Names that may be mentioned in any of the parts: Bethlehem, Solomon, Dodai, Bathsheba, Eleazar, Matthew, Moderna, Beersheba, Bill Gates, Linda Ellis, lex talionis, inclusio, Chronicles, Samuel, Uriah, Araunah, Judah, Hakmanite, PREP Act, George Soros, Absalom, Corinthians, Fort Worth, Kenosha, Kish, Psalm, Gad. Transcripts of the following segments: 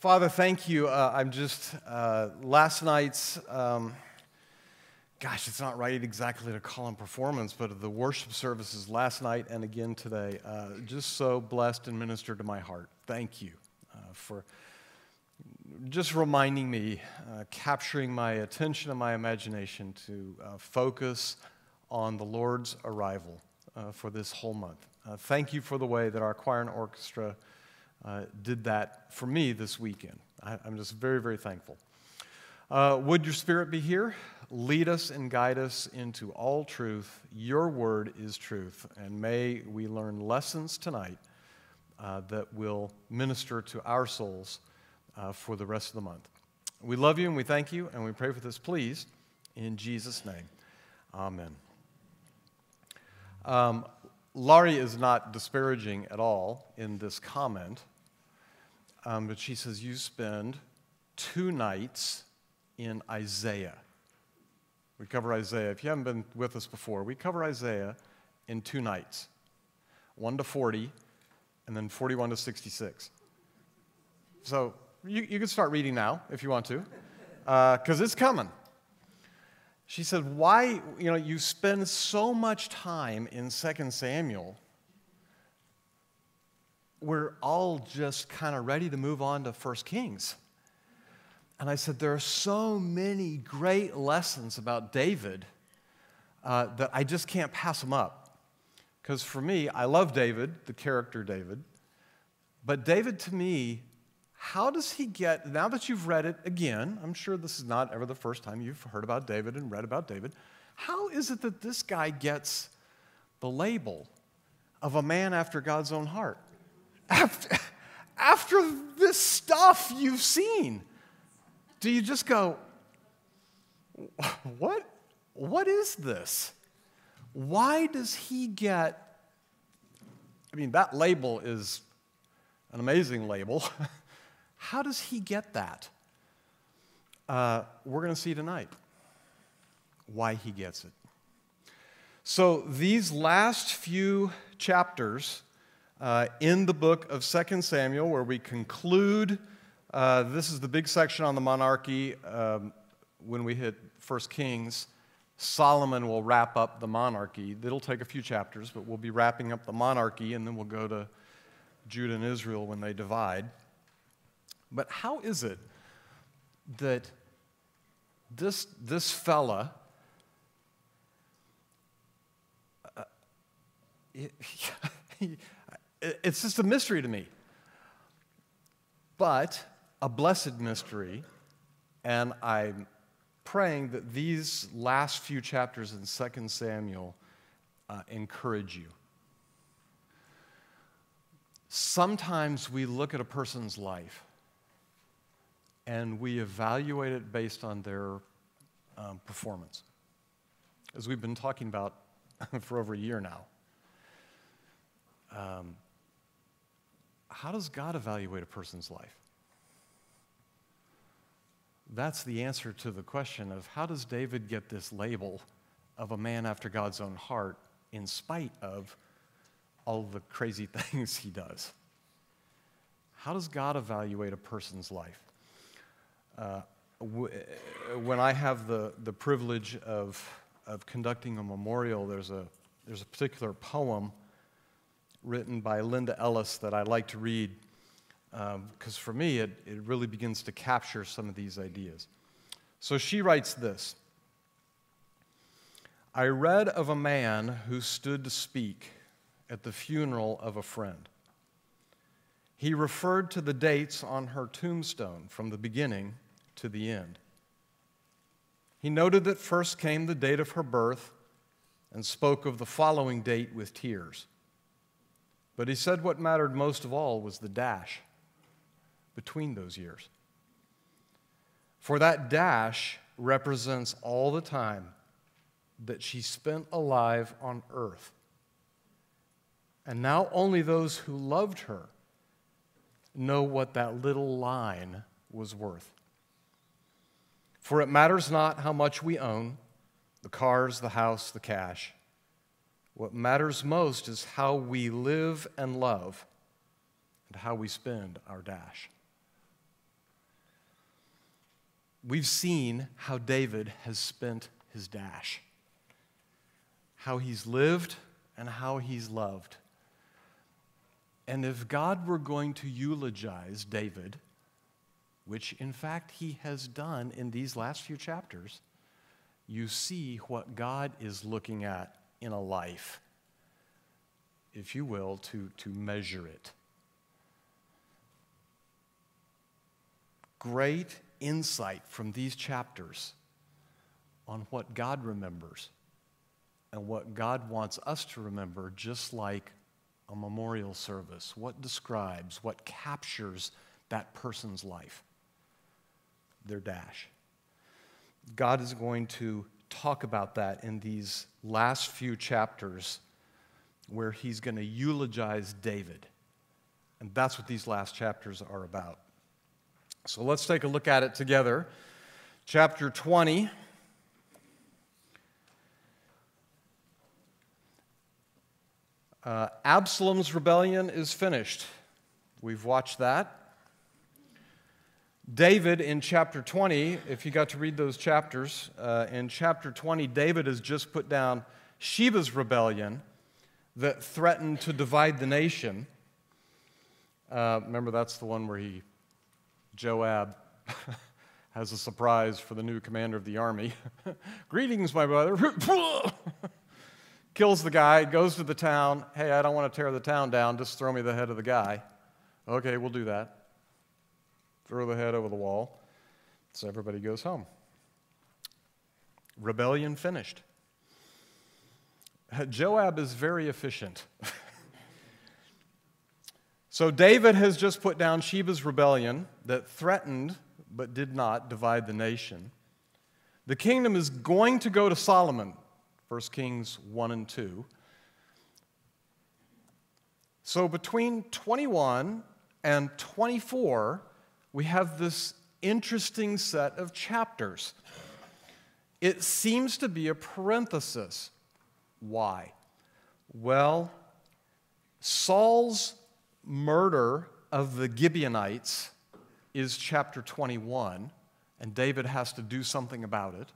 Father, thank you. I'm just, last night's, it's not right exactly to call them performance, but the worship services last night and again today, just so blessed and ministered to my heart. Thank you for just reminding me, capturing my attention and my imagination to focus on the Lord's arrival for this whole month. Thank you for the way that our choir and orchestra did that for me this weekend. I'm just very, very thankful. Would your Spirit be here? Lead us and guide us into all truth. Your word is truth. And may we learn lessons tonight that will minister to our souls for the rest of the month. We love you and we thank you and we pray for this, please, in Jesus' name. Amen. Laurie is not disparaging at all in this comment, but she says, you spend two nights in Isaiah. We cover Isaiah. If you haven't been with us before, we cover Isaiah in two nights, 1 to 40, and then 41 to 66. So you can start reading now if you want to, because it's coming. She said, why, you spend so much time in 2 Samuel, we're all just kind of ready to move on to 1 Kings. And I said, there are so many great lessons about David that I just can't pass them up. Because for me, I love David, the character David. But David, to me, how does he get, now that you've read it again, I'm sure this is not ever the first time you've heard about David and read about David, how is it that this guy gets the label of a man after God's own heart? After this stuff you've seen, do you just go, what is this? Why does he get, that label is an amazing label. How does he get that? We're going to see tonight why he gets it. So these last few chapters in the book of 2 Samuel, where we conclude, this is the big section on the monarchy. When we hit 1 Kings, Solomon will wrap up the monarchy. It'll take a few chapters, but we'll be wrapping up the monarchy, and then we'll go to Judah and Israel when they divide. But how is it that this fella, it's just a mystery to me, but a blessed mystery, and I'm praying that these last few chapters in 2 Samuel encourage you. Sometimes we look at a person's life and we evaluate it based on their performance, as we've been talking about for over a year now. How does God evaluate a person's life? That's the answer to the question of how does David get this label of a man after God's own heart in spite of all the crazy things he does? How does God evaluate a person's life? When I have the privilege of conducting a memorial, there's a particular poem written by Linda Ellis that I like to read because for me it really begins to capture some of these ideas. So she writes this. I read of a man who stood to speak at the funeral of a friend. He referred to the dates on her tombstone from the beginning to the end. He noted that first came the date of her birth and spoke of the following date with tears. But he said what mattered most of all was the dash between those years. For that dash represents all the time that she spent alive on earth. And now only those who loved her know what that little line was worth. For it matters not how much we own, the cars, the house, the cash. What matters most is how we live and love and how we spend our dash. We've seen how David has spent his dash, how he's lived and how he's loved. And if God were going to eulogize David, which in fact he has done in these last few chapters, you see what God is looking at in a life, if you will, to measure it. Great insight from these chapters on what God remembers and what God wants us to remember, just like a memorial service. What describes, what captures that person's life? Their dash. God is going to talk about that in these last few chapters where he's going to eulogize David. And that's what these last chapters are about. So let's take a look at it together. Chapter 20. Absalom's rebellion is finished. We've watched that. David in chapter 20, if you got to read those chapters, in chapter 20, David has just put down Sheba's rebellion that threatened to divide the nation. Remember, that's the one where Joab has a surprise for the new commander of the army. Greetings, my brother. Kills the guy, goes to the town. Hey, I don't want to tear the town down. Just throw me the head of the guy. Okay, we'll do that. Throw the head over the wall. So everybody goes home. Rebellion finished. Joab is very efficient. So David has just put down Sheba's rebellion that threatened but did not divide the nation. The kingdom is going to go to Solomon. 1 Kings 1 and 2. So between 21 and 24, we have this interesting set of chapters. It seems to be a parenthesis. Why? Well, Saul's murder of the Gibeonites is chapter 21, and David has to do something about it.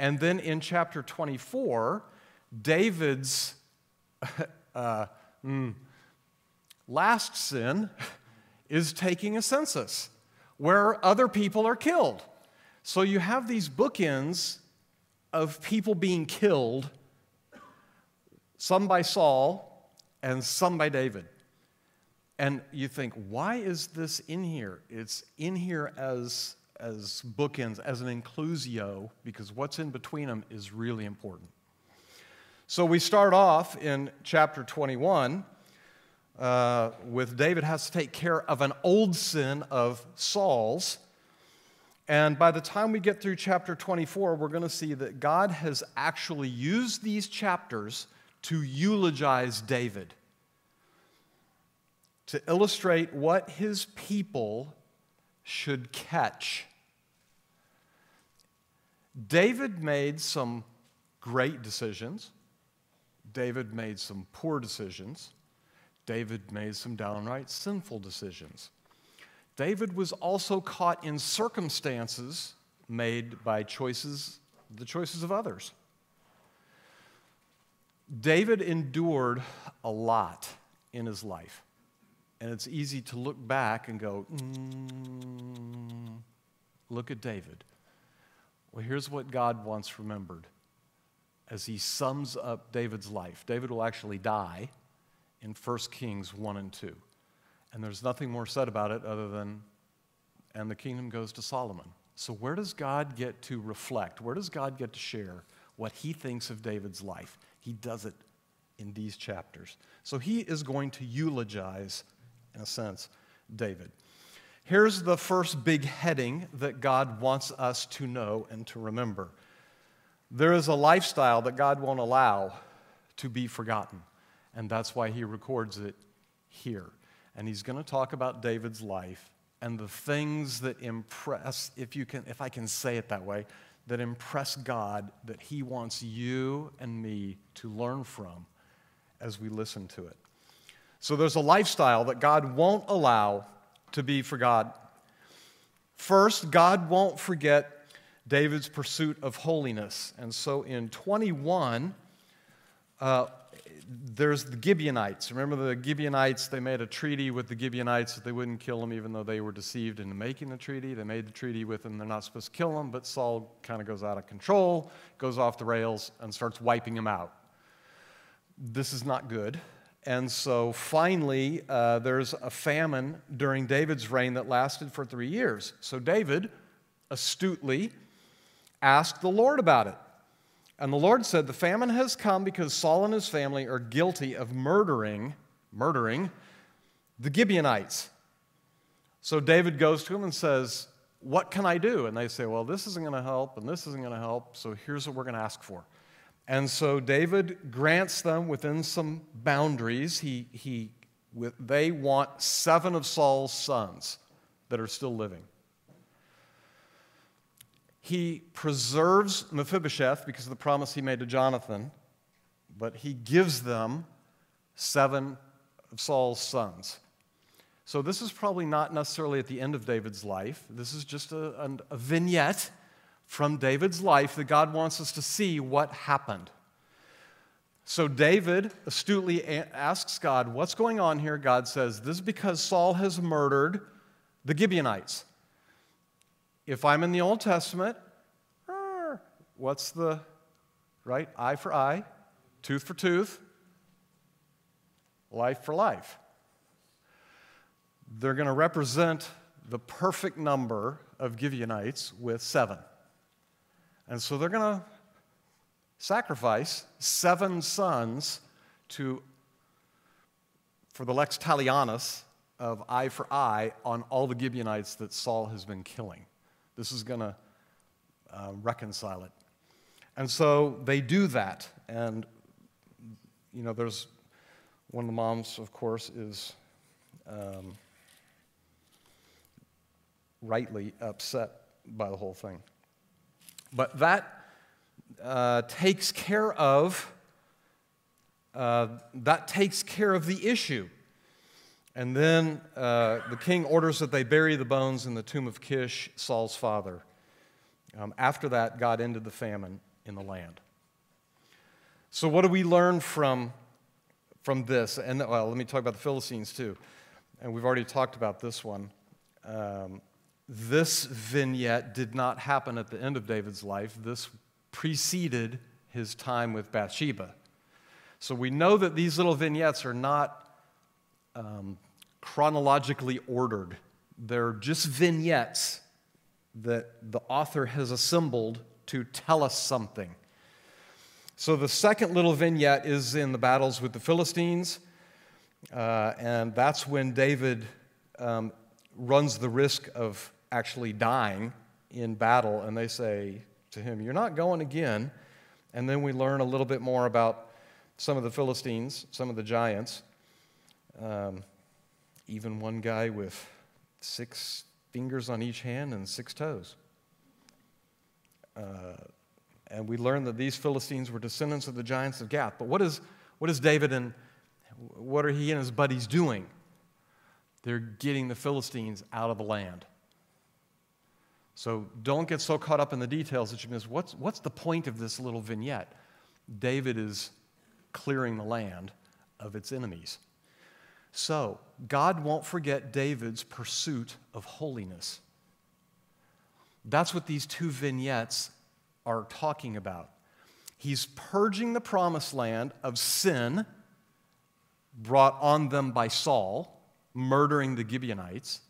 And then in chapter 24, David's last sin is taking a census where other people are killed. So you have these bookends of people being killed, some by Saul and some by David. And you think, why is this in here? It's in here as bookends, as an inclusio, because what's in between them is really important. So we start off in chapter 21 with David has to take care of an old sin of Saul's. And by the time we get through chapter 24, we're going to see that God has actually used these chapters to eulogize David, to illustrate what his people should catch. David made some great decisions. David made some poor decisions. David made some downright sinful decisions. David was also caught in circumstances made by the choices of others. David endured a lot in his life. And it's easy to look back and go, look at David. Well, here's what God once remembered as he sums up David's life. David will actually die in 1 Kings 1 and 2. And there's nothing more said about it other than, and the kingdom goes to Solomon. So where does God get to reflect? Where does God get to share what he thinks of David's life? He does it in these chapters. So he is going to eulogize, in a sense, David. Here's the first big heading that God wants us to know and to remember. There is a lifestyle that God won't allow to be forgotten, and that's why he records it here. And he's going to talk about David's life and the things that impress, if I can say it that way, that impress God, that he wants you and me to learn from as we listen to it. So there's a lifestyle that God won't allow to be forgotten. First, God won't forget David's pursuit of holiness. And so in 21, there's the Gibeonites. Remember the Gibeonites, they made a treaty with the Gibeonites that they wouldn't kill them, even though they were deceived into making the treaty. They made the treaty with them, they're not supposed to kill them, but Saul kind of goes out of control, goes off the rails, and starts wiping them out. This is not good. And so finally, there's a famine during David's reign that lasted for 3 years. So David astutely asked the Lord about it. And the Lord said, "The famine has come because Saul and his family are guilty of murdering the Gibeonites." So David goes to him and says, "What can I do?" And they say, "Well, this isn't going to help, and this isn't going to help, so here's what we're going to ask for." And so David grants them within some boundaries. They want 7 of Saul's sons that are still living. He preserves Mephibosheth because of the promise he made to Jonathan, but he gives them 7 of Saul's sons. So this is probably not necessarily at the end of David's life. This is just a vignette from David's life that God wants us to see what happened. So David astutely asks God, "What's going on here?" God says, "This is because Saul has murdered the Gibeonites." If I'm in the Old Testament, what's the, right? Eye for eye, tooth for tooth, life for life. They're going to represent the perfect number of Gibeonites with 7. And so they're going to sacrifice 7 sons for the lex talionis of eye for eye on all the Gibeonites that Saul has been killing. This is going to reconcile it. And so they do that. And, you know, there's one of the moms, of course, is rightly upset by the whole thing. But that takes care of the issue. And then the king orders that they bury the bones in the tomb of Kish, Saul's father. After that, God ended the famine in the land. So what do we learn from this? And well, let me talk about the Philistines too. And we've already talked about this one. This vignette did not happen at the end of David's life. This preceded his time with Bathsheba. So we know that these little vignettes are not chronologically ordered. They're just vignettes that the author has assembled to tell us something. So the second little vignette is in the battles with the Philistines. And that's when David runs the risk of actually dying in battle, and they say to him, "You're not going again." And then we learn a little bit more about some of the Philistines, some of the giants, even one guy with 6 fingers on each hand and 6 toes. And we learn that these Philistines were descendants of the giants of Gath. But what is David and what are he and his buddies doing? They're getting the Philistines out of the land. So don't get so caught up in the details that you miss. What's the point of this little vignette? David is clearing the land of its enemies. So God won't forget David's pursuit of holiness. That's what these 2 vignettes are talking about. He's purging the promised land of sin brought on them by Saul, murdering the Gibeonites.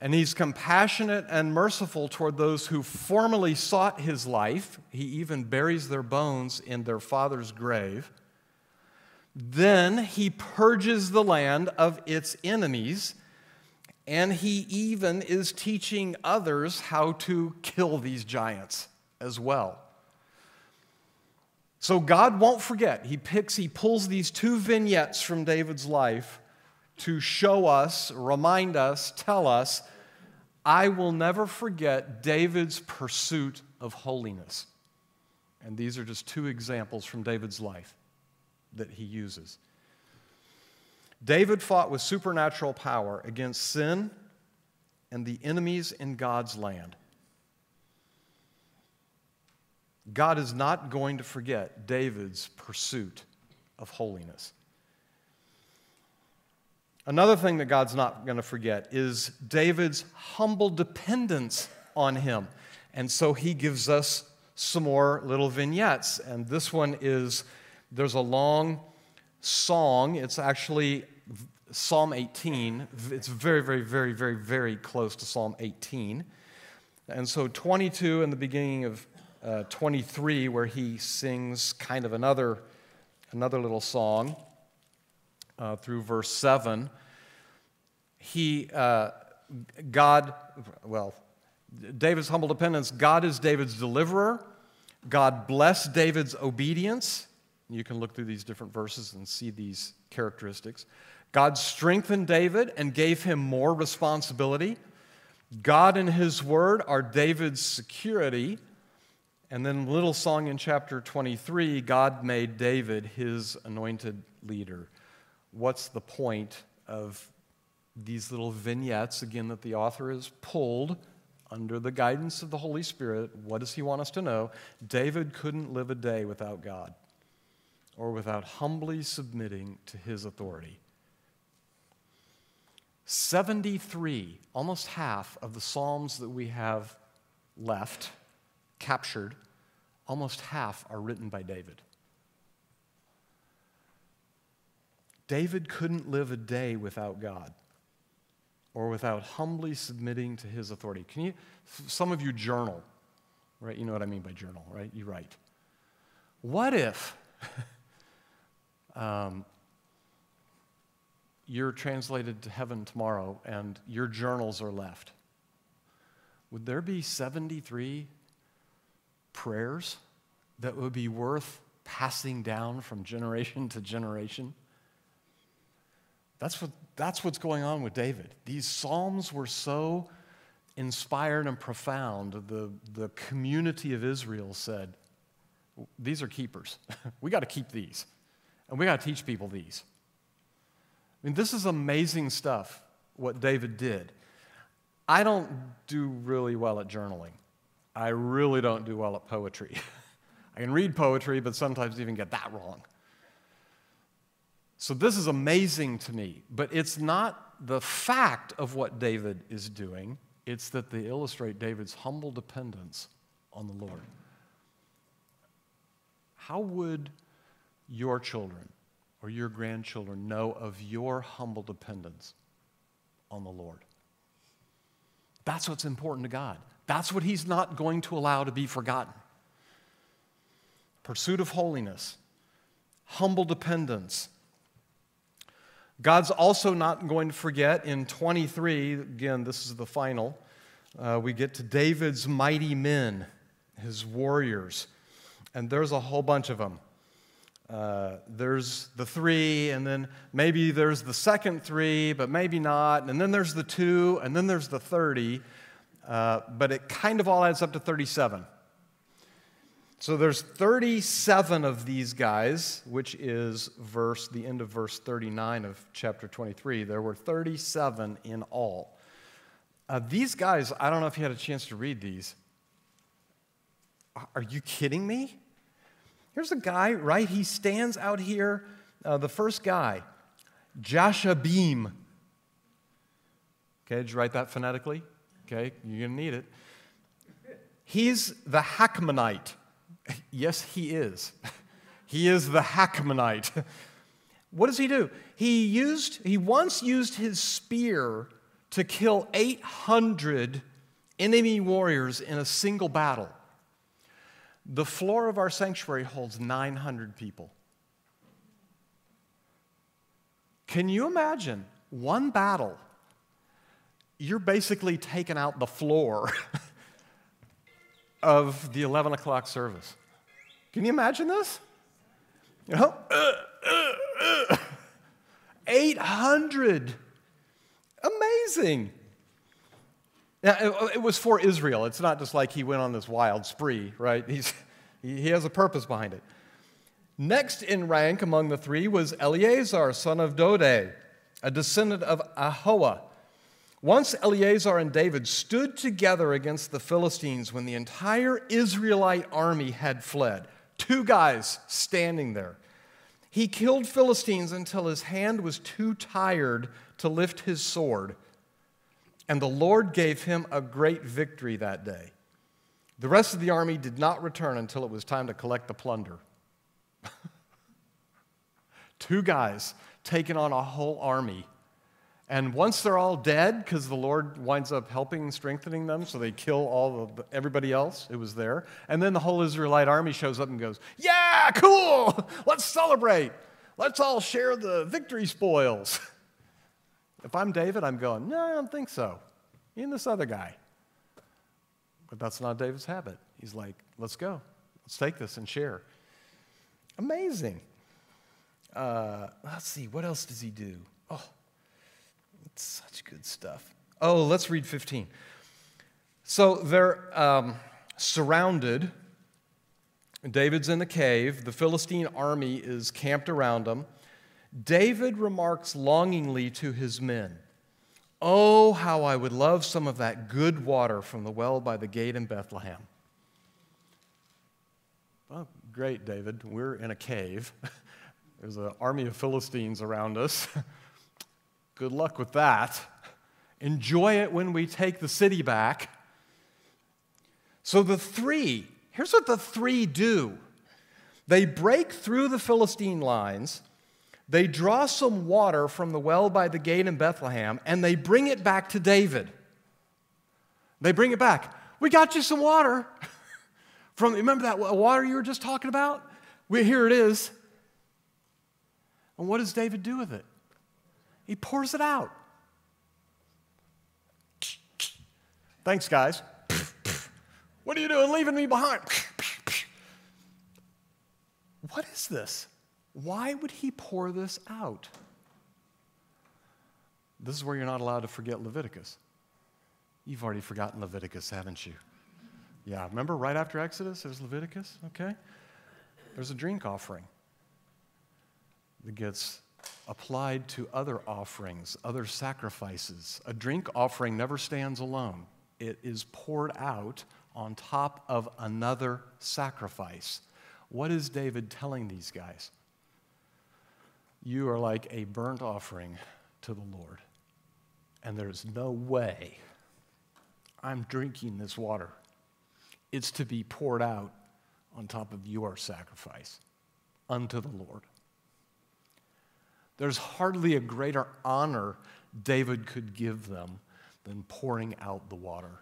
And he's compassionate and merciful toward those who formerly sought his life. He even buries their bones in their father's grave. Then he purges the land of its enemies, and he even is teaching others how to kill these giants as well. So God won't forget. He pulls these 2 vignettes from David's life to show us, remind us, tell us, I will never forget David's pursuit of holiness. And these are just 2 examples from David's life that he uses. David fought with supernatural power against sin and the enemies in God's land. God is not going to forget David's pursuit of holiness. Another thing that God's not going to forget is David's humble dependence on him. And so he gives us some more little vignettes. And this one is, there's a long song. It's actually Psalm 18. It's very, very, very, very, very close to Psalm 18. And so 22 and the beginning of 23, where he sings kind of another little song through verse 7. David's humble dependence, God is David's deliverer. God bless David's obedience. You can look through these different verses and see these characteristics. God strengthened David and gave him more responsibility. God and his word are David's security. And then little song in chapter 23, God made David his anointed leader. What's the point of these little vignettes, again, that the author has pulled under the guidance of the Holy Spirit? What does he want us to know? David couldn't live a day without God or without humbly submitting to his authority. 73, almost half of the Psalms that we have left captured, almost half are written by David. David couldn't live a day without God or without humbly submitting to his authority. Can you, some of you journal, right? You know what I mean by journal, right? You write. What if you're translated to heaven tomorrow and your journals are left? Would there be 73 prayers that would be worth passing down from generation to generation? That's what's going on with David. These Psalms were so inspired and profound, the community of Israel said, these are keepers. We got to keep these, and we got to teach people these. I mean, this is amazing stuff, what David did. I don't do really well at journaling. I really don't do well at poetry. I can read poetry, but sometimes even get that wrong. So this is amazing to me, but it's not the fact of what David is doing. It's that they illustrate David's humble dependence on the Lord. How would your children or your grandchildren know of your humble dependence on the Lord? That's what's important to God. That's what he's not going to allow to be forgotten. Pursuit of holiness, humble dependence. God's also not going to forget in 23, again, this is the final, we get to David's mighty men, his warriors. And there's a whole bunch of them. There's the 3, and then maybe there's the second 3, but maybe not. And then there's the 2, and then there's the 30. But it kind of all adds up to 37. So there's 37 of these guys, which is the end of verse 39 of chapter 23. There were 37 in all. These guys, I don't know if you had a chance to read these. Are you kidding me? Here's a guy, right? He stands out here, the first guy, Jashabim. Okay, did you write that phonetically? Okay, you're going to need it. He's the Hakmanite. Yes, he is. He is the Hakmanite. What does he do? He once used his spear to kill 800 enemy warriors in a single battle. The floor of our sanctuary holds 900 people. Can you imagine one battle? You're basically taking out the floor of the 11 o'clock service. Can you imagine this? You know, 800. Amazing. Now, it was for Israel. It's not just like he went on this wild spree, right? He has a purpose behind it. Next in rank among the 3 was Eleazar, son of Dodai, a descendant of Ahoah. Once Eleazar and David stood together against the Philistines when the entire Israelite army had fled. Two guys standing there. He killed Philistines until his hand was too tired to lift his sword, and the Lord gave him a great victory that day. The rest of the army did not return until it was time to collect the plunder. Two guys taking on a whole army. And once they're all dead, because the Lord winds up helping and strengthening them, so they kill everybody else who was there, and then the whole Israelite army shows up and goes, yeah, cool, let's celebrate. Let's all share the victory spoils. If I'm David, I'm going, no, I don't think so. Me and this other guy. But that's not David's habit. He's like, let's go. Let's take this and share. Amazing. Let's see, what else does he do? Oh, it's such good stuff. Oh, let's read 15. So they're surrounded. David's in the cave. The Philistine army is camped around him. David remarks longingly to his men, oh, how I would love some of that good water from the well by the gate in Bethlehem. Well, great, David. We're in a cave. There's an army of Philistines around us. Good luck with that. Enjoy it when we take the city back. So the three, here's what the three do. They break through the Philistine lines. They draw some water from the well by the gate in Bethlehem, and they bring it back to David. They bring it back. We got you some water. Remember that water you were just talking about? Here it is. And what does David do with it? He pours it out. Thanks, guys. What are you doing leaving me behind? What is this? Why would he pour this out? This is where you're not allowed to forget Leviticus. You've already forgotten Leviticus, haven't you? Yeah, remember right after Exodus, there's Leviticus, okay? There's a drink offering that gets applied to other offerings, other sacrifices. A drink offering never stands alone. It is poured out on top of another sacrifice. What is David telling these guys? You are like a burnt offering to the Lord, and there's no way I'm drinking this water. It's to be poured out on top of your sacrifice unto the Lord. There's hardly a greater honor David could give them than pouring out the water.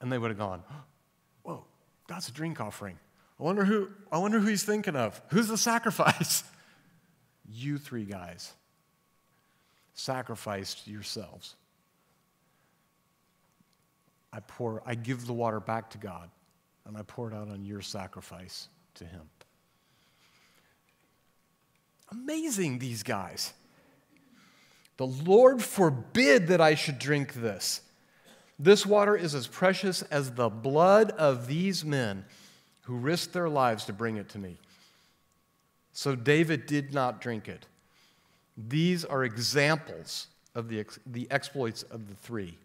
And they would have gone, whoa, that's a drink offering. I wonder who he's thinking of. Who's the sacrifice? You three guys sacrificed yourselves. I give the water back to God, and I pour it out on your sacrifice to him. Amazing, these guys. The Lord forbid that I should drink this. This water is as precious as the blood of these men who risked their lives to bring it to me. So David did not drink it. These are examples of the exploits of the three.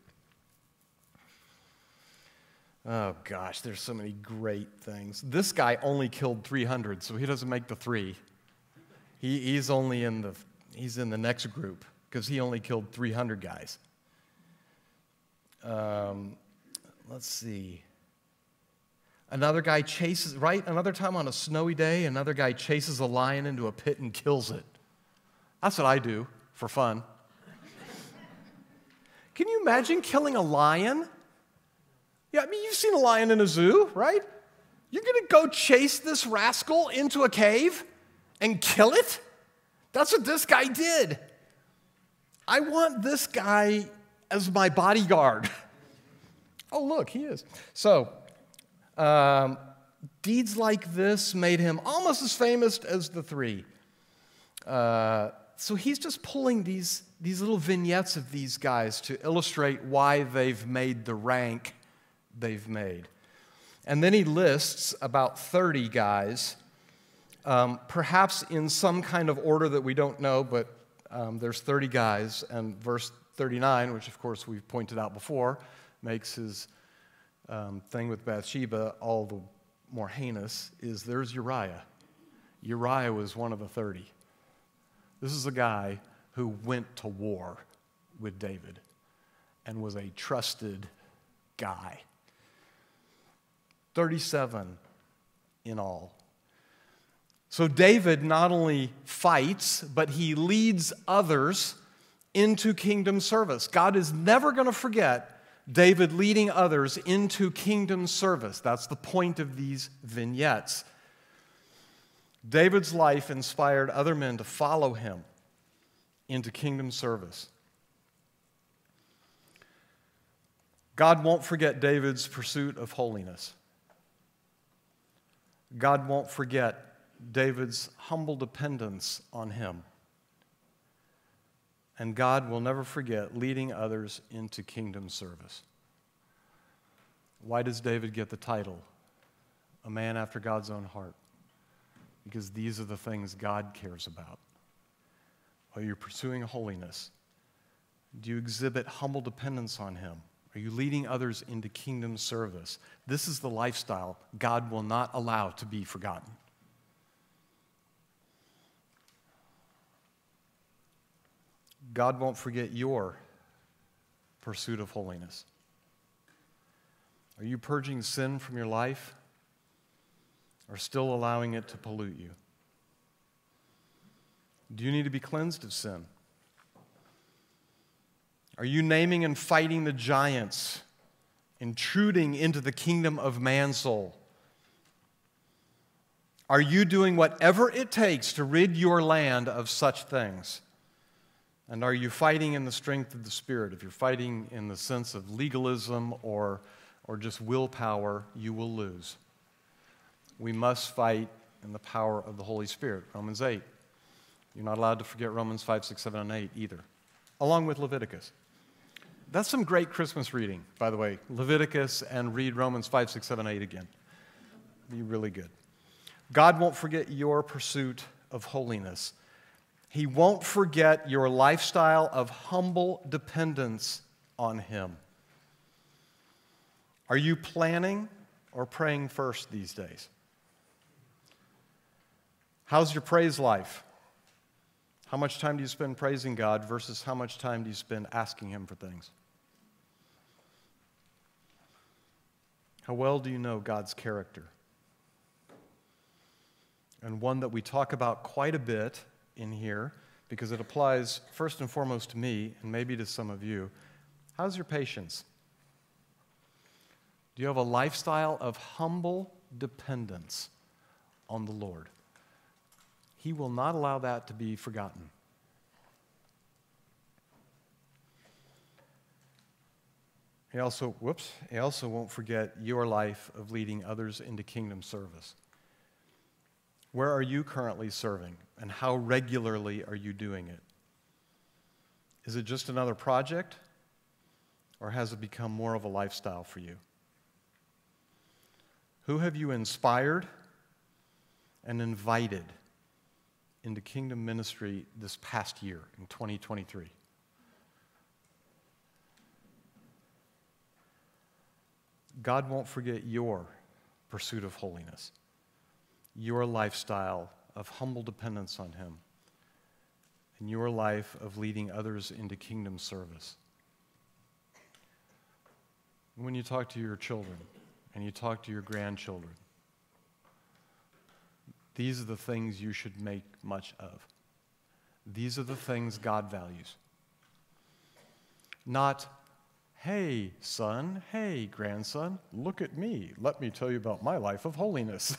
Oh, gosh, there's so many great things. This guy only killed 300, so he doesn't make the three. He's in the next group because he only killed 300 guys. Let's see. Another guy chases, right? Another time on a snowy day, another guy chases a lion into a pit and kills it. That's what I do for fun. Can you imagine killing a lion? Yeah, I mean, you've seen a lion in a zoo, right? You're going to go chase this rascal into a cave? And kill it? That's what this guy did. I want this guy as my bodyguard. Oh, look, he is. So, deeds like this made him almost as famous as the three. So he's just pulling these little vignettes of these guys to illustrate why they've made the rank they've made. And then he lists about 30 guys. Perhaps in some kind of order that we don't know, but there's 30 guys, and verse 39, which of course we've pointed out before, makes his thing with Bathsheba all the more heinous, is there's Uriah. Uriah was one of the 30. This is a guy who went to war with David and was a trusted guy. 37 in all. So David not only fights, but he leads others into kingdom service. God is never going to forget David leading others into kingdom service. That's the point of these vignettes. David's life inspired other men to follow him into kingdom service. God won't forget David's pursuit of holiness. God won't forget David's humble dependence on him. And God will never forget leading others into kingdom service. Why does David get the title, a man after God's own heart? Because these are the things God cares about. Are you pursuing holiness? Do you exhibit humble dependence on him? Are you leading others into kingdom service? This is the lifestyle God will not allow to be forgotten. God won't forget your pursuit of holiness. Are you purging sin from your life or still allowing it to pollute you? Do you need to be cleansed of sin? Are you naming and fighting the giants, intruding into the kingdom of man's soul? Are you doing whatever it takes to rid your land of such things? And are you fighting in the strength of the Spirit? If you're fighting in the sense of legalism or just willpower, you will lose. We must fight in the power of the Holy Spirit, Romans 8. You're not allowed to forget Romans 5, 6, 7, and 8 either, along with Leviticus. That's some great Christmas reading, by the way. Leviticus, and read Romans 5, 6, 7, 8 again. Be really good. God won't forget your pursuit of holiness. He won't forget your lifestyle of humble dependence on him. Are you planning or praying first these days? How's your praise life? How much time do you spend praising God versus how much time do you spend asking him for things? How well do you know God's character? And one that we talk about quite a bit in here, because it applies first and foremost to me and maybe to some of you. How's your patience? Do you have a lifestyle of humble dependence on the Lord? He will not allow that to be forgotten. He also won't forget your life of leading others into kingdom service. Where are you currently serving, and how regularly are you doing it? Is it just another project, or has it become more of a lifestyle for you? Who have you inspired and invited into kingdom ministry this past year, in 2023? God won't forget your pursuit of holiness, your lifestyle of humble dependence on him, and your life of leading others into kingdom service. When you talk to your children and you talk to your grandchildren, these are the things you should make much of. These are the things God values. Not, hey, son, hey, grandson, look at me. Let me tell you about my life of holiness.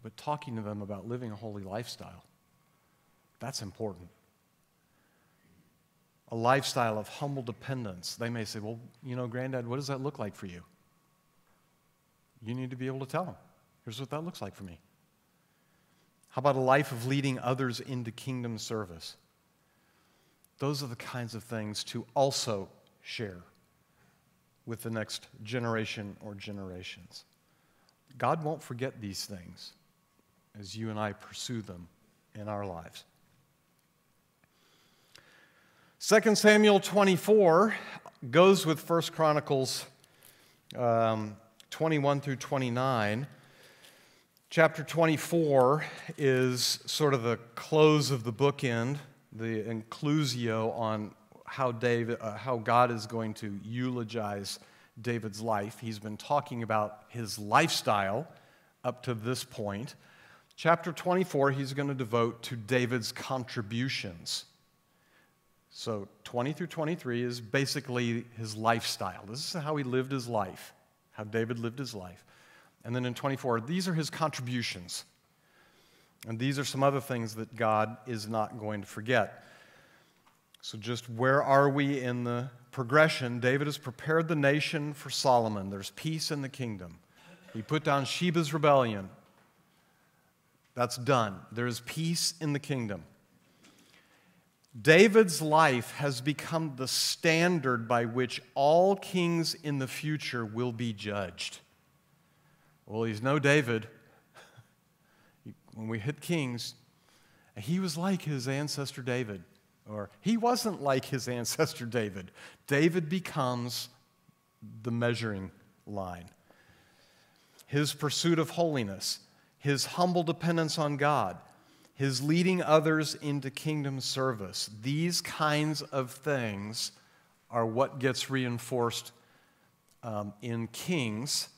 But talking to them about living a holy lifestyle, that's important. A lifestyle of humble dependence. They may say, well, you know, Granddad, what does that look like for you? You need to be able to tell them. Here's what that looks like for me. How about a life of leading others into kingdom service? Those are the kinds of things to also share with the next generation or generations. God won't forget these things as you and I pursue them in our lives. 2 Samuel 24 goes with 1 Chronicles 21 through 29. Chapter 24 is sort of the close of the bookend, the inclusio on how God is going to eulogize David's life. He's been talking about his lifestyle up to this point. Chapter 24, he's going to devote to David's contributions. So 20 through 23 is basically his lifestyle. This is how he lived his life, how David lived his life. And then in 24, these are his contributions. And these are some other things that God is not going to forget. So just where are we in the progression? David has prepared the nation for Solomon. There's peace in the kingdom. He put down Sheba's rebellion. That's done. There is peace in the kingdom. David's life has become the standard by which all kings in the future will be judged. Well, he's no David. When we hit Kings, he was like his ancestor David. Or he wasn't like his ancestor David. David becomes the measuring line. His pursuit of holiness, his humble dependence on God, his leading others into kingdom service. These kinds of things are what gets reinforced in Kings,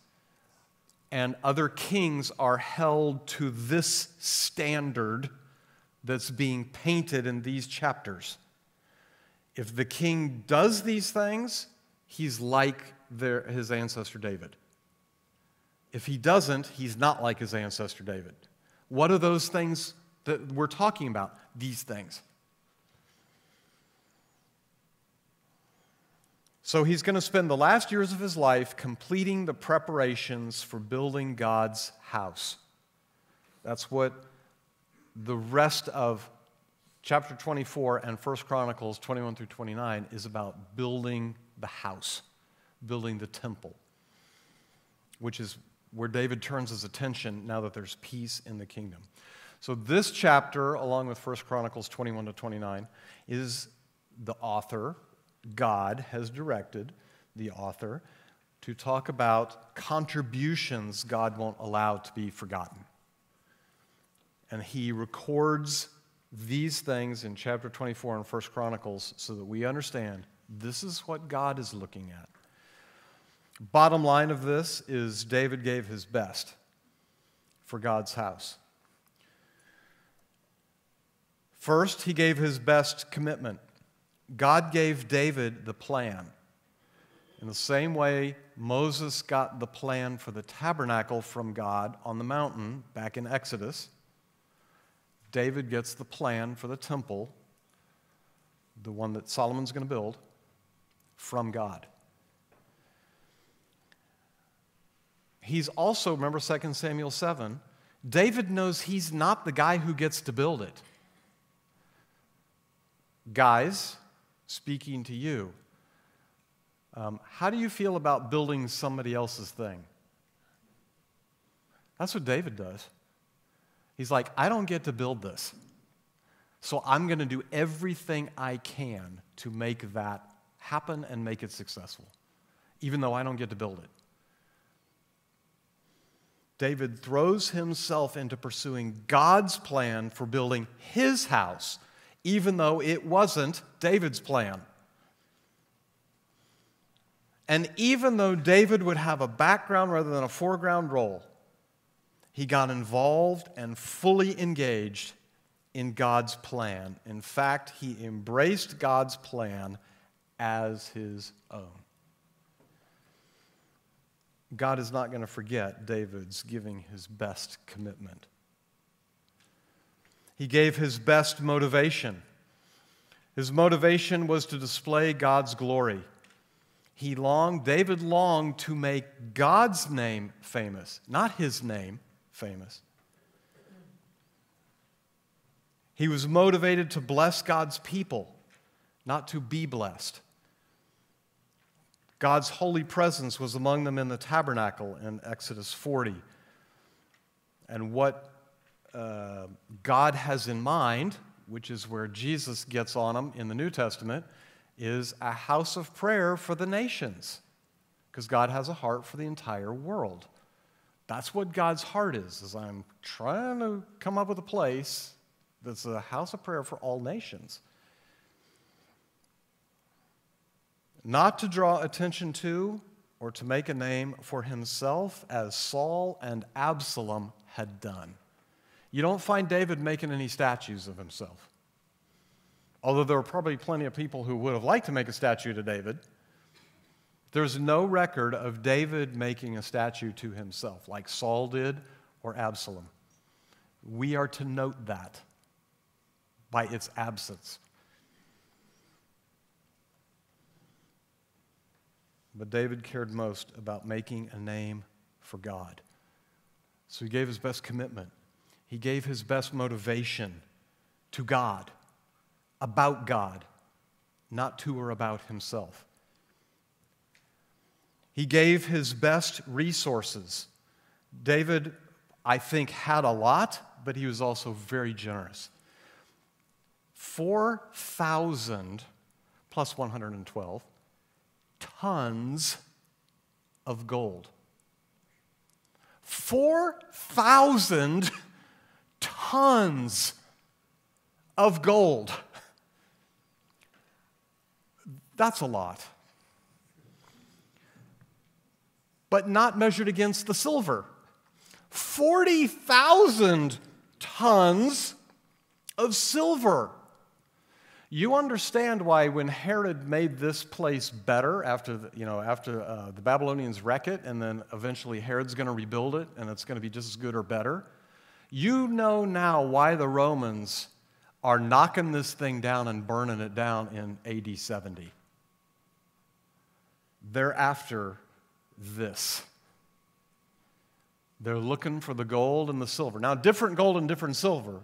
and other kings are held to this standard that's being painted in these chapters. If the king does these things, he's like his ancestor David. If he doesn't, he's not like his ancestor David. What are those things that we're talking about? These things. So he's going to spend the last years of his life completing the preparations for building God's house. That's what the rest of chapter 24 and 1 Chronicles 21 through 29 is about: building the house, building the temple, which is where David turns his attention now that there's peace in the kingdom. So this chapter, along with 1 Chronicles 21 to 29, is the author, God has directed the author to talk about contributions God won't allow to be forgotten. And he records these things in chapter 24 in 1 Chronicles so that we understand this is what God is looking at. Bottom line of this is David gave his best for God's house. First, he gave his best commitment. God gave David the plan. In the same way Moses got the plan for the tabernacle from God on the mountain back in Exodus, David gets the plan for the temple, the one that Solomon's going to build, from God. He's also, remember 2 Samuel 7, David knows he's not the guy who gets to build it. Guys, speaking to you, how do you feel about building somebody else's thing? That's what David does. He's like, I don't get to build this, so I'm going to do everything I can to make that happen and make it successful, even though I don't get to build it. David throws himself into pursuing God's plan for building his house, even though it wasn't David's plan. And even though David would have a background rather than a foreground role, he got involved and fully engaged in God's plan. In fact, he embraced God's plan as his own. God is not going to forget David's giving his best commitment. He gave his best motivation. His motivation was to display God's glory. David longed to make God's name famous, not his name famous. He was motivated to bless God's people, not to be blessed. God's holy presence was among them in the tabernacle in Exodus 40. And what God has in mind which is where Jesus gets on them in the New Testament, is a house of prayer for the nations, because God has a heart for the entire world. That's what God's heart is I'm trying to come up with a place that's a house of prayer for all nations. Not to draw attention to or to make a name for himself as Saul and Absalom had done. You don't find David making any statues of himself. Although there were probably plenty of people who would have liked to make a statue to David, there's no record of David making a statue to himself like Saul did or Absalom. We are to note that by its absence. But David cared most about making a name for God. So he gave his best commitment. He gave his best motivation to God, about God, not to or about himself. He gave his best resources. David, I think, had a lot, but he was also very generous. 4,000 plus 112 tons of gold. 4,000 tons of gold. That's a lot. But not measured against the silver. 40,000 tons of silver. You understand why when Herod made this place better after the Babylonians wreck it, and then eventually Herod's going to rebuild it and it's going to be just as good or better. You know now why the Romans are knocking this thing down and burning it down in AD 70. They're after this. They're looking for the gold and the silver. Now, different gold and different silver,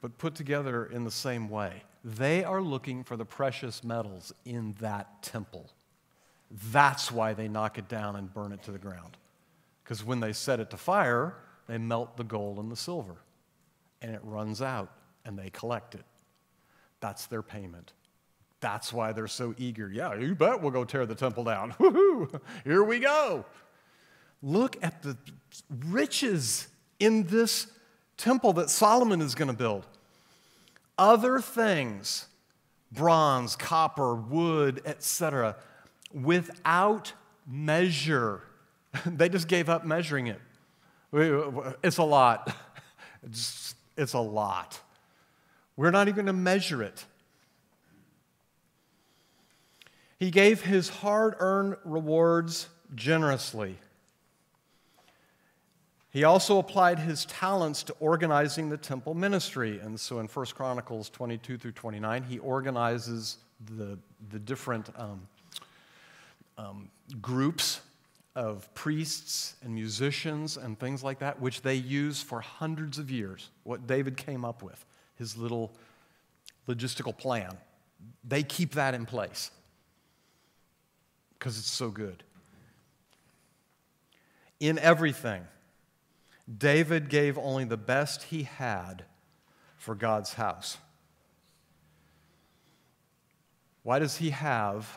but put together in the same way. They are looking for the precious metals in that temple. That's why they knock it down and burn it to the ground. Because when they set it to fire, they melt the gold and the silver, and it runs out, and they collect it. That's their payment. That's why they're so eager. Yeah, you bet we'll go tear the temple down. Woohoo! Here we go. Look at the riches in this temple that Solomon is going to build. Other things, bronze, copper, wood, etc., without measure. They just gave up measuring it. It's a lot. It's a lot. We're not even going to measure it. He gave his hard-earned rewards generously. He also applied his talents to organizing the temple ministry. And so in 1 Chronicles 22 through 29, he organizes the different groups of priests and musicians and things like that, which they use for hundreds of years, what David came up with, his little logistical plan. They keep that in place because it's so good. In everything, David gave only the best he had for God's house. Why does he have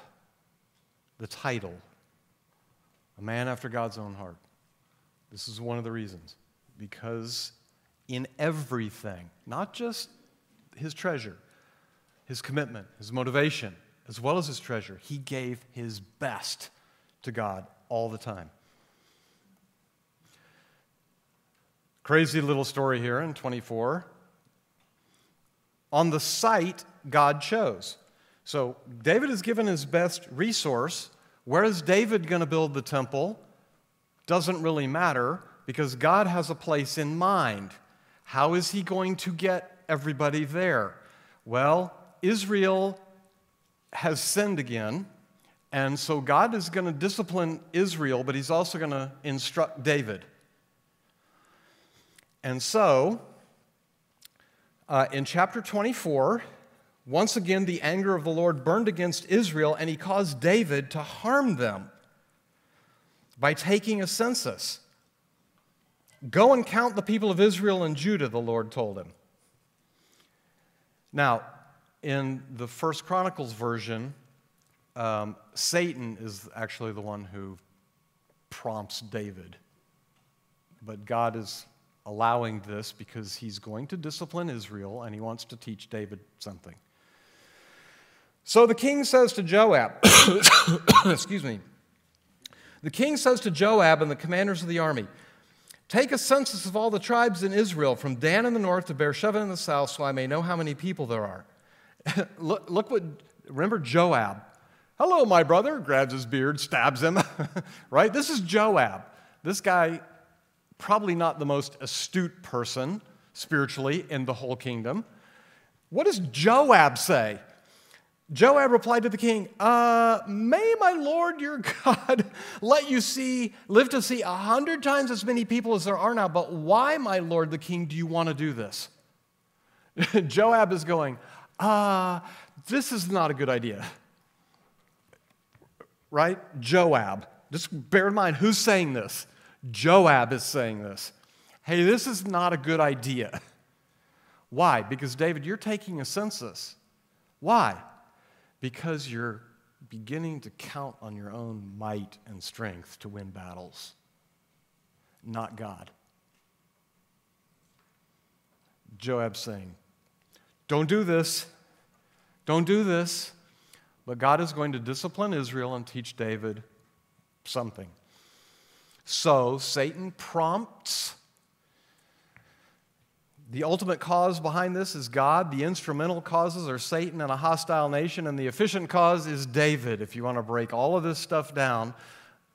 the title a man after God's own heart? This is one of the reasons. Because in everything, not just his treasure, his commitment, his motivation, as well as his treasure, he gave his best to God all the time. Crazy little story here in 24. On the site God chose. So David is given his best resource. Where is David going to build the temple? Doesn't really matter because God has a place in mind. How is he going to get everybody there? Well, Israel has sinned again, and so God is going to discipline Israel, but he's also going to instruct David. And so, in chapter 24... once again, the anger of the Lord burned against Israel, and he caused David to harm them by taking a census. Go and count the people of Israel and Judah, the Lord told him. Now, in the First Chronicles version, Satan is actually the one who prompts David. But God is allowing this because he's going to discipline Israel, and he wants to teach David something. So the king says to Joab, excuse me, the king says to Joab and the commanders of the army, "Take a census of all the tribes in Israel, from Dan in the north to Beersheba in the south, so I may know how many people there are." Look what, remember Joab. Hello, my brother, grabs his beard, stabs him, right? This is Joab. This guy, probably not the most astute person spiritually in the whole kingdom. What does Joab say? Joab replied to the king, "May my Lord your God let you live to see 100 times as many people as there are now, but why, my lord the king, do you want to do this?" Joab is going, this is not a good idea. Right? Joab. Just bear in mind who's saying this. Joab is saying this. Hey, this is not a good idea. Why? Because, David, you're taking a census. Why? Because you're beginning to count on your own might and strength to win battles, not God. Joab's saying, don't do this. Don't do this. But God is going to discipline Israel and teach David something. So Satan prompts. The ultimate cause behind this is God. The instrumental causes are Satan and a hostile nation, and the efficient cause is David. If you want to break all of this stuff down,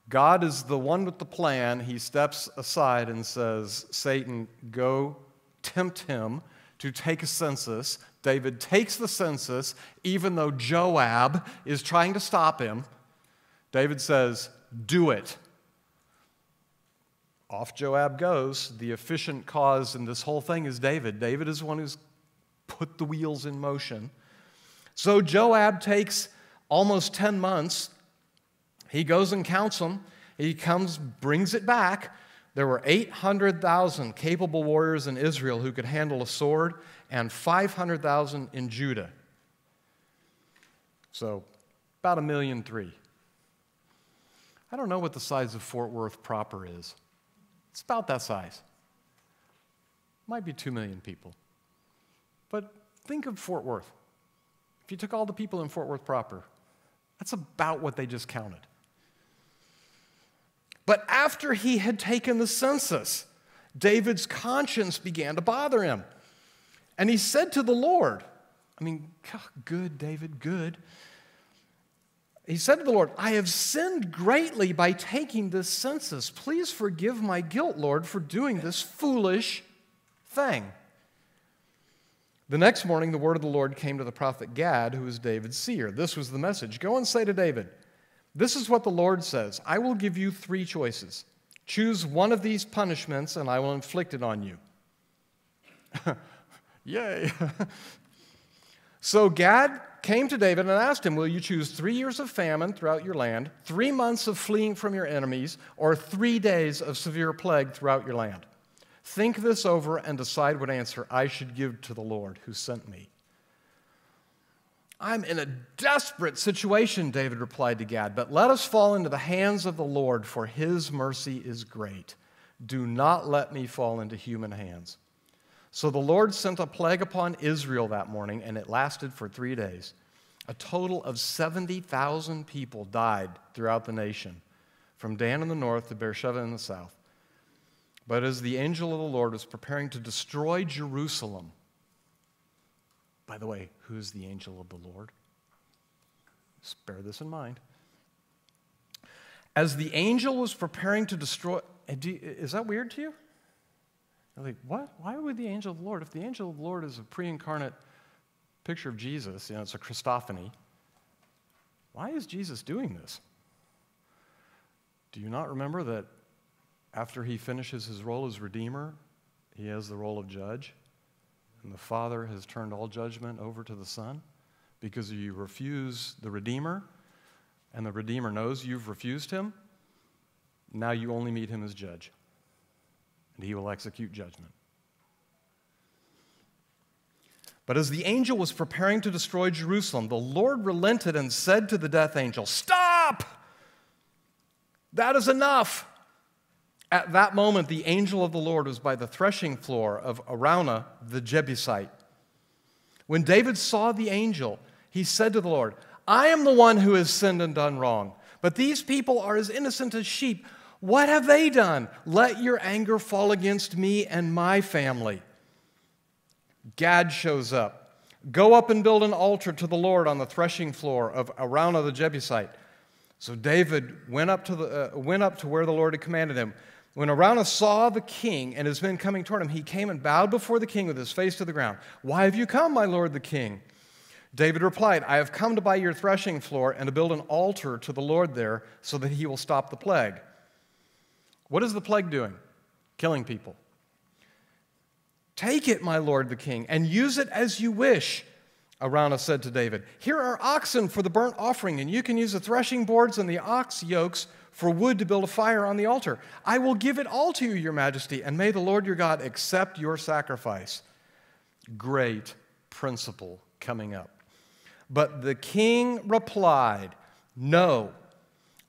God is the one with the plan. He steps aside and says, Satan, go tempt him to take a census. David takes the census, even though Joab is trying to stop him. David says, do it. Off Joab goes. The efficient cause in this whole thing is David. David is the one who's put the wheels in motion. So Joab takes almost 10 months. He goes and counts them. He comes, brings it back. There were 800,000 capable warriors in Israel who could handle a sword, and 500,000 in Judah. So about 1.3 million. I don't know what the size of Fort Worth proper is. It's about that size. Might be 2 million people. But think of Fort Worth. If you took all the people in Fort Worth proper, that's about what they just counted. But after he had taken the census, David's conscience began to bother him. And he said to the Lord, good, David, good. He said to the Lord, I have sinned greatly by taking this census. Please forgive my guilt, Lord, for doing this foolish thing. The next morning, the word of the Lord came to the prophet Gad, who was David's seer. This was the message. Go and say to David, this is what the Lord says. I will give you 3 choices. Choose one of these punishments, and I will inflict it on you. Yay. So Gad came to David and asked him, will you choose 3 years of famine throughout your land, 3 months of fleeing from your enemies, or 3 days of severe plague throughout your land? Think this over and decide what answer I should give to the Lord who sent me. I'm in a desperate situation, David replied to Gad, but let us fall into the hands of the Lord, for his mercy is great. Do not let me fall into human hands. So the Lord sent a plague upon Israel that morning, and it lasted for 3 days. A total of 70,000 people died throughout the nation, from Dan in the north to Beersheba in the south. But as the angel of the Lord was preparing to destroy Jerusalem, by the way, who's the angel of the Lord? Just bear this in mind. As the angel was preparing to destroy, is that weird to you? Like, what? Why would the angel of the Lord? If the angel of the Lord is a pre-incarnate picture of Jesus, it's a Christophany, why is Jesus doing this? Do you not remember that after he finishes his role as Redeemer, he has the role of Judge? And the Father has turned all judgment over to the Son because you refuse the Redeemer, and the Redeemer knows you've refused him. Now you only meet him as Judge. And he will execute judgment. But as the angel was preparing to destroy Jerusalem, the Lord relented and said to the death angel, "Stop! That is enough!" At that moment, the angel of the Lord was by the threshing floor of Araunah the Jebusite. When David saw the angel, he said to the Lord, "I am the one who has sinned and done wrong, but these people are as innocent as sheep. What have they done? Let your anger fall against me and my family." Gad shows up. "Go up and build an altar to the Lord on the threshing floor of Araunah the Jebusite." So David went up to where the Lord had commanded him. When Araunah saw the king and his men coming toward him, he came and bowed before the king with his face to the ground. "Why have you come, my lord the king?" David replied, "I have come to buy your threshing floor and to build an altar to the Lord there so that he will stop the plague." What is the plague doing? Killing people. "Take it, my lord the king, and use it as you wish," Araunah said to David. "Here are oxen for the burnt offering, and you can use the threshing boards and the ox yokes for wood to build a fire on the altar. I will give it all to you, your majesty, and may the Lord your God accept your sacrifice." Great principle coming up. But the king replied, "No,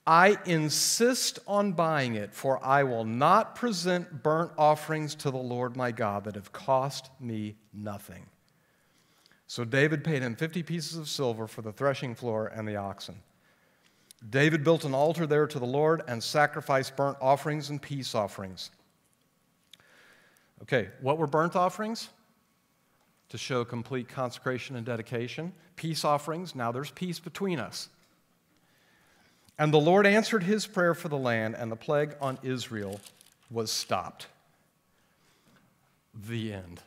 I insist on buying it, for I will not present burnt offerings to the Lord my God that have cost me nothing." So David paid him 50 pieces of silver for the threshing floor and the oxen. David built an altar there to the Lord and sacrificed burnt offerings and peace offerings. Okay, what were burnt offerings? To show complete consecration and dedication. Peace offerings, now there's peace between us. And the Lord answered his prayer for the land, and the plague on Israel was stopped. The end.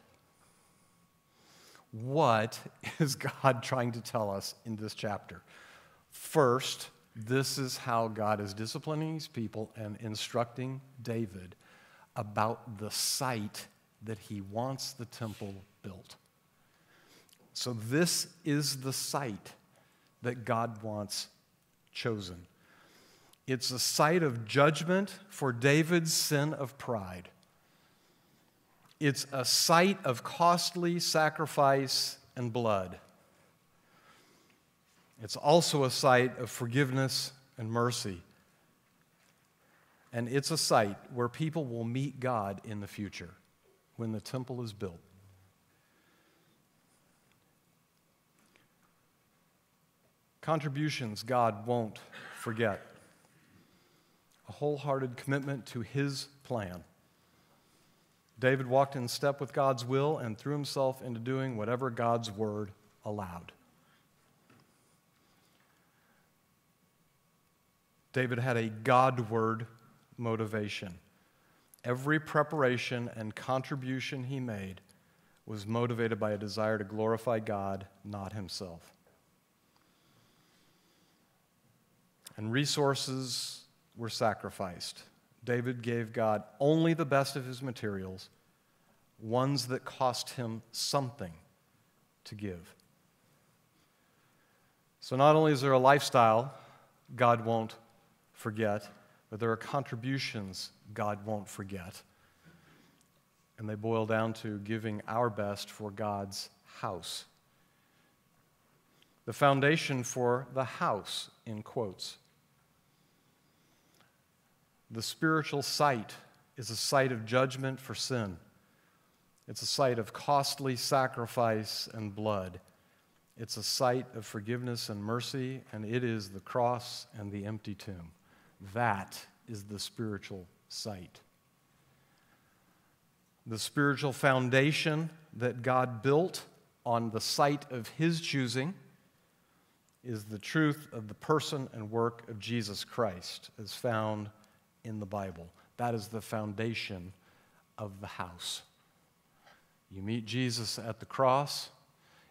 What is God trying to tell us in this chapter? First, this is how God is disciplining his people and instructing David about the site that he wants the temple built. So this is the site that God wants chosen. It's a site of judgment for David's sin of pride. It's a site of costly sacrifice and blood. It's also a site of forgiveness and mercy. And it's a site where people will meet God in the future when the temple is built. Contributions God won't forget. A wholehearted commitment to his plan. David walked in step with God's will and threw himself into doing whatever God's word allowed. David had a Godward motivation. Every preparation and contribution he made was motivated by a desire to glorify God, not himself. And resources were sacrificed. David gave God only the best of his materials, ones that cost him something to give. So not only is there a lifestyle God won't forget, but there are contributions God won't forget. And they boil down to giving our best for God's house. The foundation for the house, in quotes. The spiritual site is a site of judgment for sin. It's a site of costly sacrifice and blood. It's a site of forgiveness and mercy, and it is the cross and the empty tomb. That is the spiritual site. The spiritual foundation that God built on the site of his choosing is the truth of the person and work of Jesus Christ as found in the Bible. That is the foundation of the house. You meet Jesus at the cross.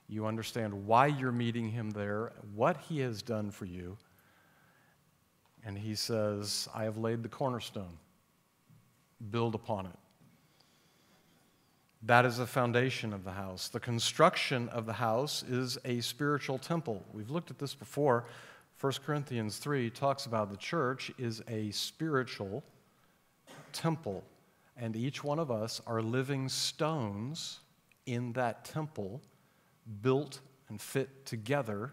You understand why you're meeting him there, what he has done for you. And he says, "I have laid the cornerstone. Build upon it." That is the foundation of the house. The construction of the house is a spiritual temple. We've looked at this before. 1 Corinthians 3 talks about the church is a spiritual temple, and each one of us are living stones in that temple built and fit together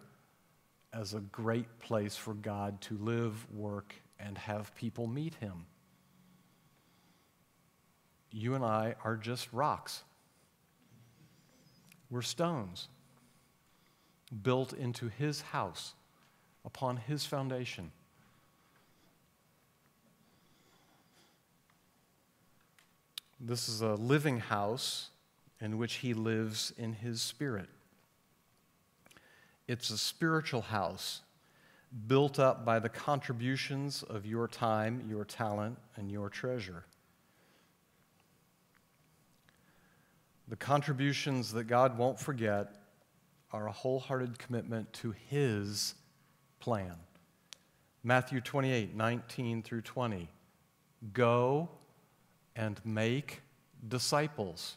as a great place for God to live, work, and have people meet him. You and I are just rocks. We're stones built into his house upon his foundation. This is a living house in which he lives in his spirit. It's a spiritual house built up by the contributions of your time, your talent, and your treasure. The contributions that God won't forget are a wholehearted commitment to his plan. Matthew 28:19-20. Go and make disciples.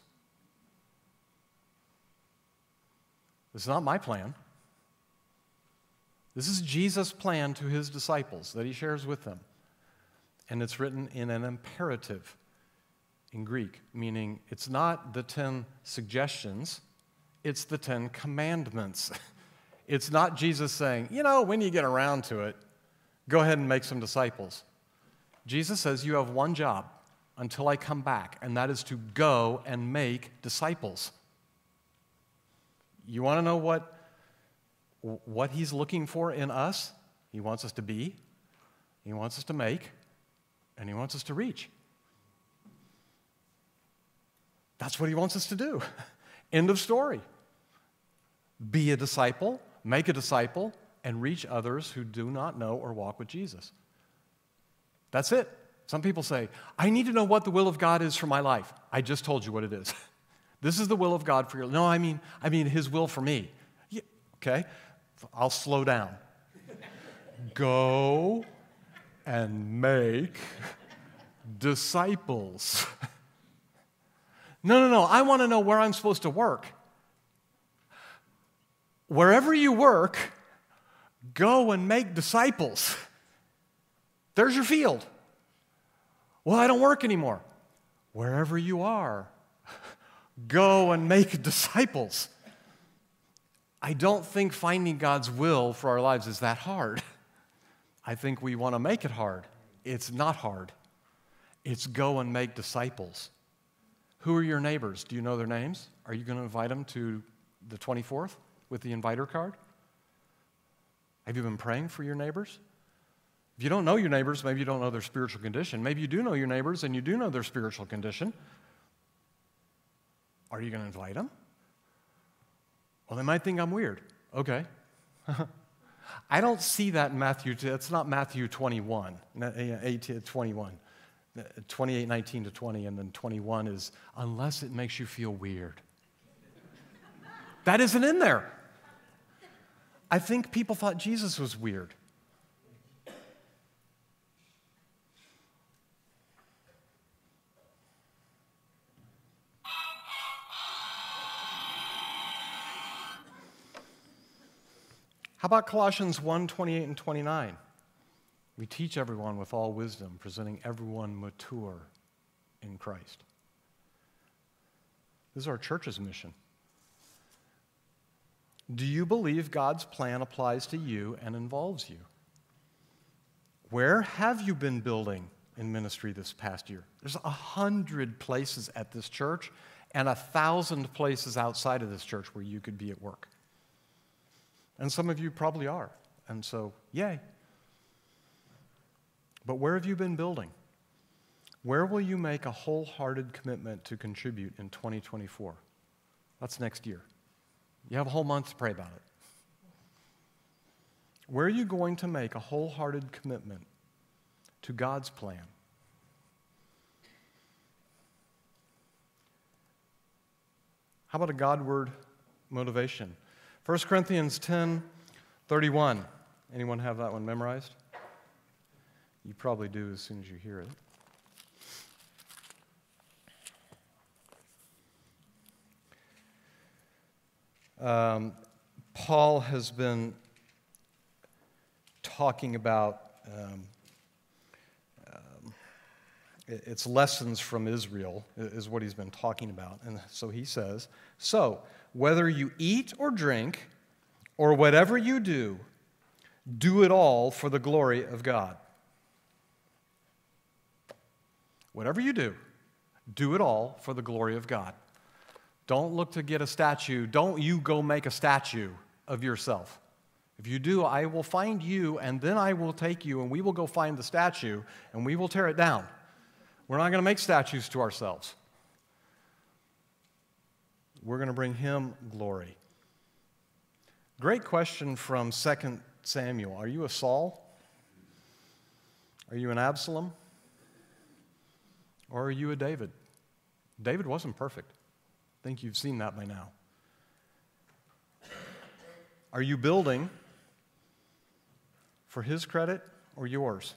It's not my plan. This is Jesus' plan to his disciples that he shares with them. And it's written in an imperative in Greek, meaning it's not the 10 suggestions, it's the 10 commandments. It's not Jesus saying, you know, when you get around to it, go ahead and make some disciples. Jesus says you have one job until I come back, and that is to go and make disciples. You want to know what he's looking for in us? He wants us to be, he wants us to make, and he wants us to reach. That's what he wants us to do. End of story. Be a disciple, make a disciple, and reach others who do not know or walk with Jesus. That's it. Some people say, I need to know what the will of God is for my life. I just told you what it is. This is the will of God for your life. No, I mean his will for me. Yeah, okay, I'll slow down. Go and make disciples. No, I want to know where I'm supposed to work. Wherever you work, go and make disciples. There's your field. Well, I don't work anymore. Wherever you are, go and make disciples. I don't think finding God's will for our lives is that hard. I think we want to make it hard. It's not hard. It's go and make disciples. Who are your neighbors? Do you know their names? Are you going to invite them to the 24th with the inviter card? Have you been praying for your neighbors? If you don't know your neighbors, maybe you don't know their spiritual condition. Maybe you do know your neighbors and you do know their spiritual condition. Are you going to invite them? Well, they might think I'm weird. Okay. I don't see that in Matthew. It's not Matthew 21. 28:19-20, and then 21 is, unless it makes you feel weird. That isn't in there. I think people thought Jesus was weird. How about Colossians 1:28-29? We teach everyone with all wisdom, presenting everyone mature in Christ. This is our church's mission. Do you believe God's plan applies to you and involves you? Where have you been building in ministry this past year? There's 100 places at this church and 1,000 places outside of this church where you could be at work. And some of you probably are. And so, yay. But where have you been building? Where will you make a wholehearted commitment to contribute in 2024? That's next year. You have a whole month to pray about it. Where are you going to make a wholehearted commitment to God's plan? How about a Godward motivation? 1 Corinthians 10:31. Anyone have that one memorized? You probably do as soon as you hear it. Paul has been talking about It's lessons from Israel is what he's been talking about. And so he says, so whether you eat or drink or whatever you do, do it all for the glory of God. Whatever you do, do it all for the glory of God. Don't look to get a statue. Don't you go make a statue of yourself. If you do, I will find you, and then I will take you, and we will go find the statue, and we will tear it down. We're not going to make statues to ourselves. We're going to bring him glory. Great question from 2 Samuel. Are you a Saul? Are you an Absalom? Or are you a David? David wasn't perfect. I think you've seen that by now. Are you building for his credit or yours?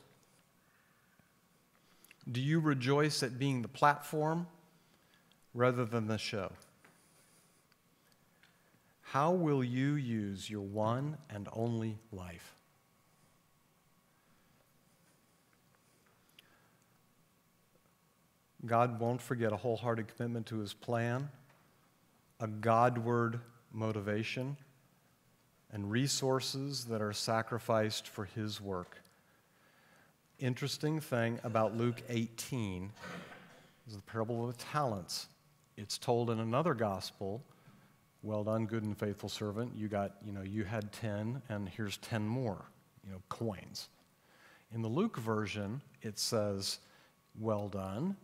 Do you rejoice at being the platform rather than the show? How will you use your one and only life? God won't forget a wholehearted commitment to his plan, a Godward motivation, and resources that are sacrificed for his work. Interesting thing about Luke 18 is the parable of the talents. It's told in another gospel, well done, good and faithful servant. You had 10, and here's 10 more, coins. In the Luke version, it says, well done,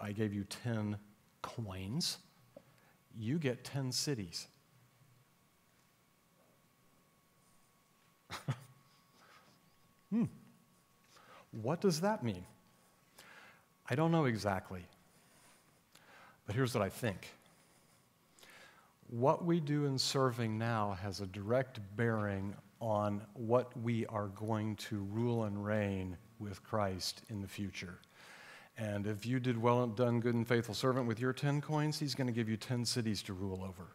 I gave you 10 coins. You get 10 cities. What does that mean? I don't know exactly, but here's what I think. What we do in serving now has a direct bearing on what we are going to rule and reign with Christ in the future. And if you did well and done, good and faithful servant, with your 10 coins, he's going to give you 10 cities to rule over.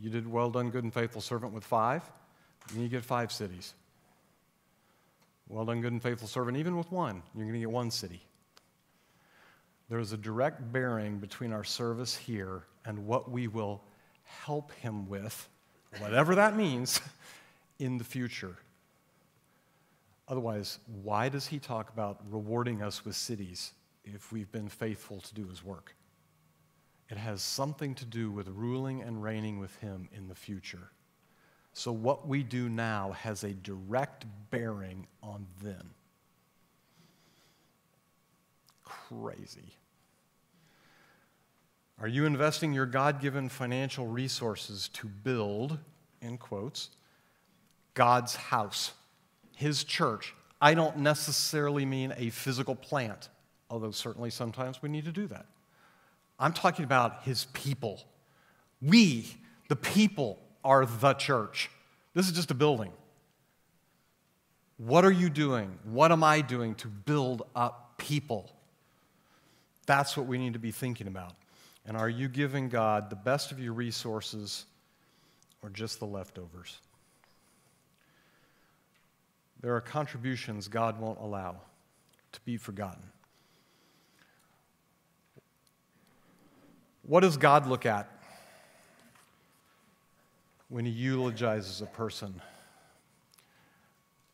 You did well done, good and faithful servant, with 5, and you get 5 cities. Well done, good and faithful servant, even with 1, you're going to get 1 city. There is a direct bearing between our service here and what we will help him with, whatever that means, in the future. Otherwise, why does he talk about rewarding us with cities if we've been faithful to do his work? It has something to do with ruling and reigning with him in the future. So what we do now has a direct bearing on then. Crazy. Are you investing your God-given financial resources to build, in quotes, God's house, his church? I don't necessarily mean a physical plant, although certainly sometimes we need to do that. I'm talking about his people. We, the people, are the church. This is just a building. What are you doing? What am I doing to build up people? That's what we need to be thinking about. And are you giving God the best of your resources or just the leftovers? There are contributions God won't allow to be forgotten. What does God look at when he eulogizes a person?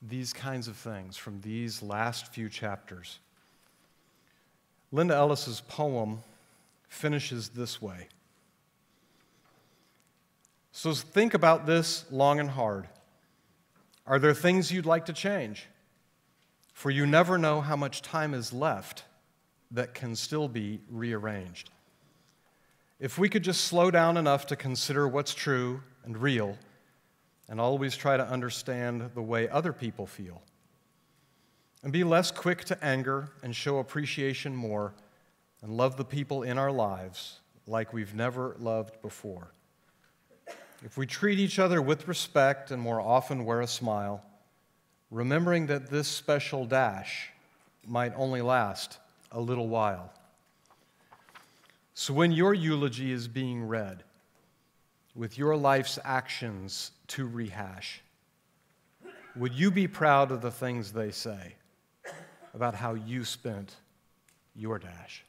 These kinds of things from these last few chapters. Linda Ellis's poem finishes this way. So think about this long and hard. Are there things you'd like to change? For you never know how much time is left that can still be rearranged. If we could just slow down enough to consider what's true and real, and always try to understand the way other people feel, and be less quick to anger and show appreciation more, and love the people in our lives like we've never loved before. If we treat each other with respect and more often wear a smile, remembering that this special dash might only last a little while. So when your eulogy is being read, with your life's actions to rehash, would you be proud of the things they say about how you spent your dash.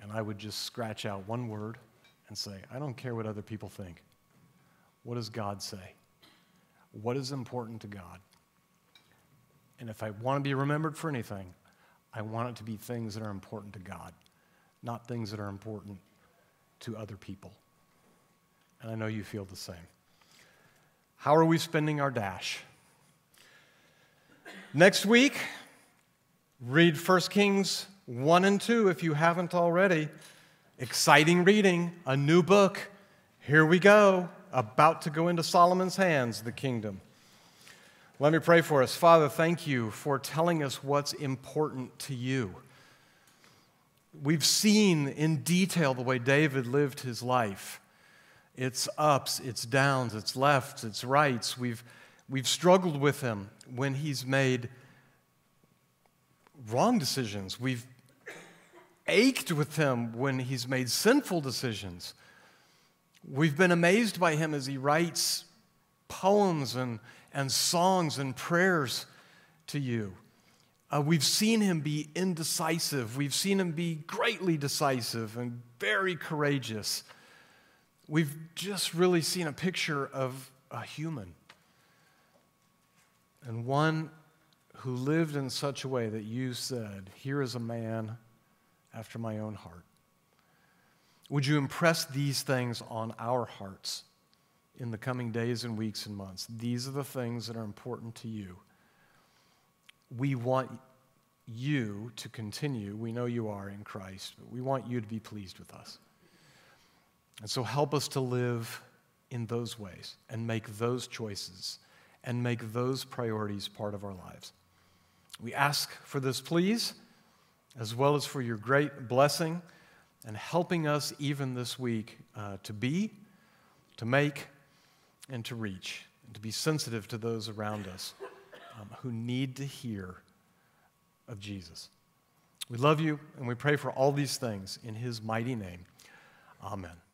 And I would just scratch out one word and say, I don't care what other people think. What does God say? What is important to God? And if I want to be remembered for anything, I want it to be things that are important to God, not things that are important to other people. And I know you feel the same. How are we spending our dash? Next week, read 1 Kings 1 and 2 if you haven't already. Exciting reading, a new book. Here we go, about to go into Solomon's hands, the kingdom. Let me pray for us. Father, thank you for telling us what's important to you. We've seen in detail the way David lived his life. Its ups, its downs, its lefts, its rights. We've struggled with him when he's made wrong decisions. We've ached with him when he's made sinful decisions. We've been amazed by him as he writes poems and songs and prayers to you. We've seen him be indecisive. We've seen him be greatly decisive and very courageous. We've just really seen a picture of a human and one who lived in such a way that you said, here is a man after my own heart. Would you impress these things on our hearts in the coming days and weeks and months? These are the things that are important to you. We want you to continue. We know you are in Christ, but we want you to be pleased with us. And so help us to live in those ways and make those choices and make those priorities part of our lives. We ask for this, please, as well as for your great blessing and helping us even this week to be, to make, and to reach, and to be sensitive to those around us who need to hear of Jesus. We love you, and we pray for all these things in his mighty name. Amen.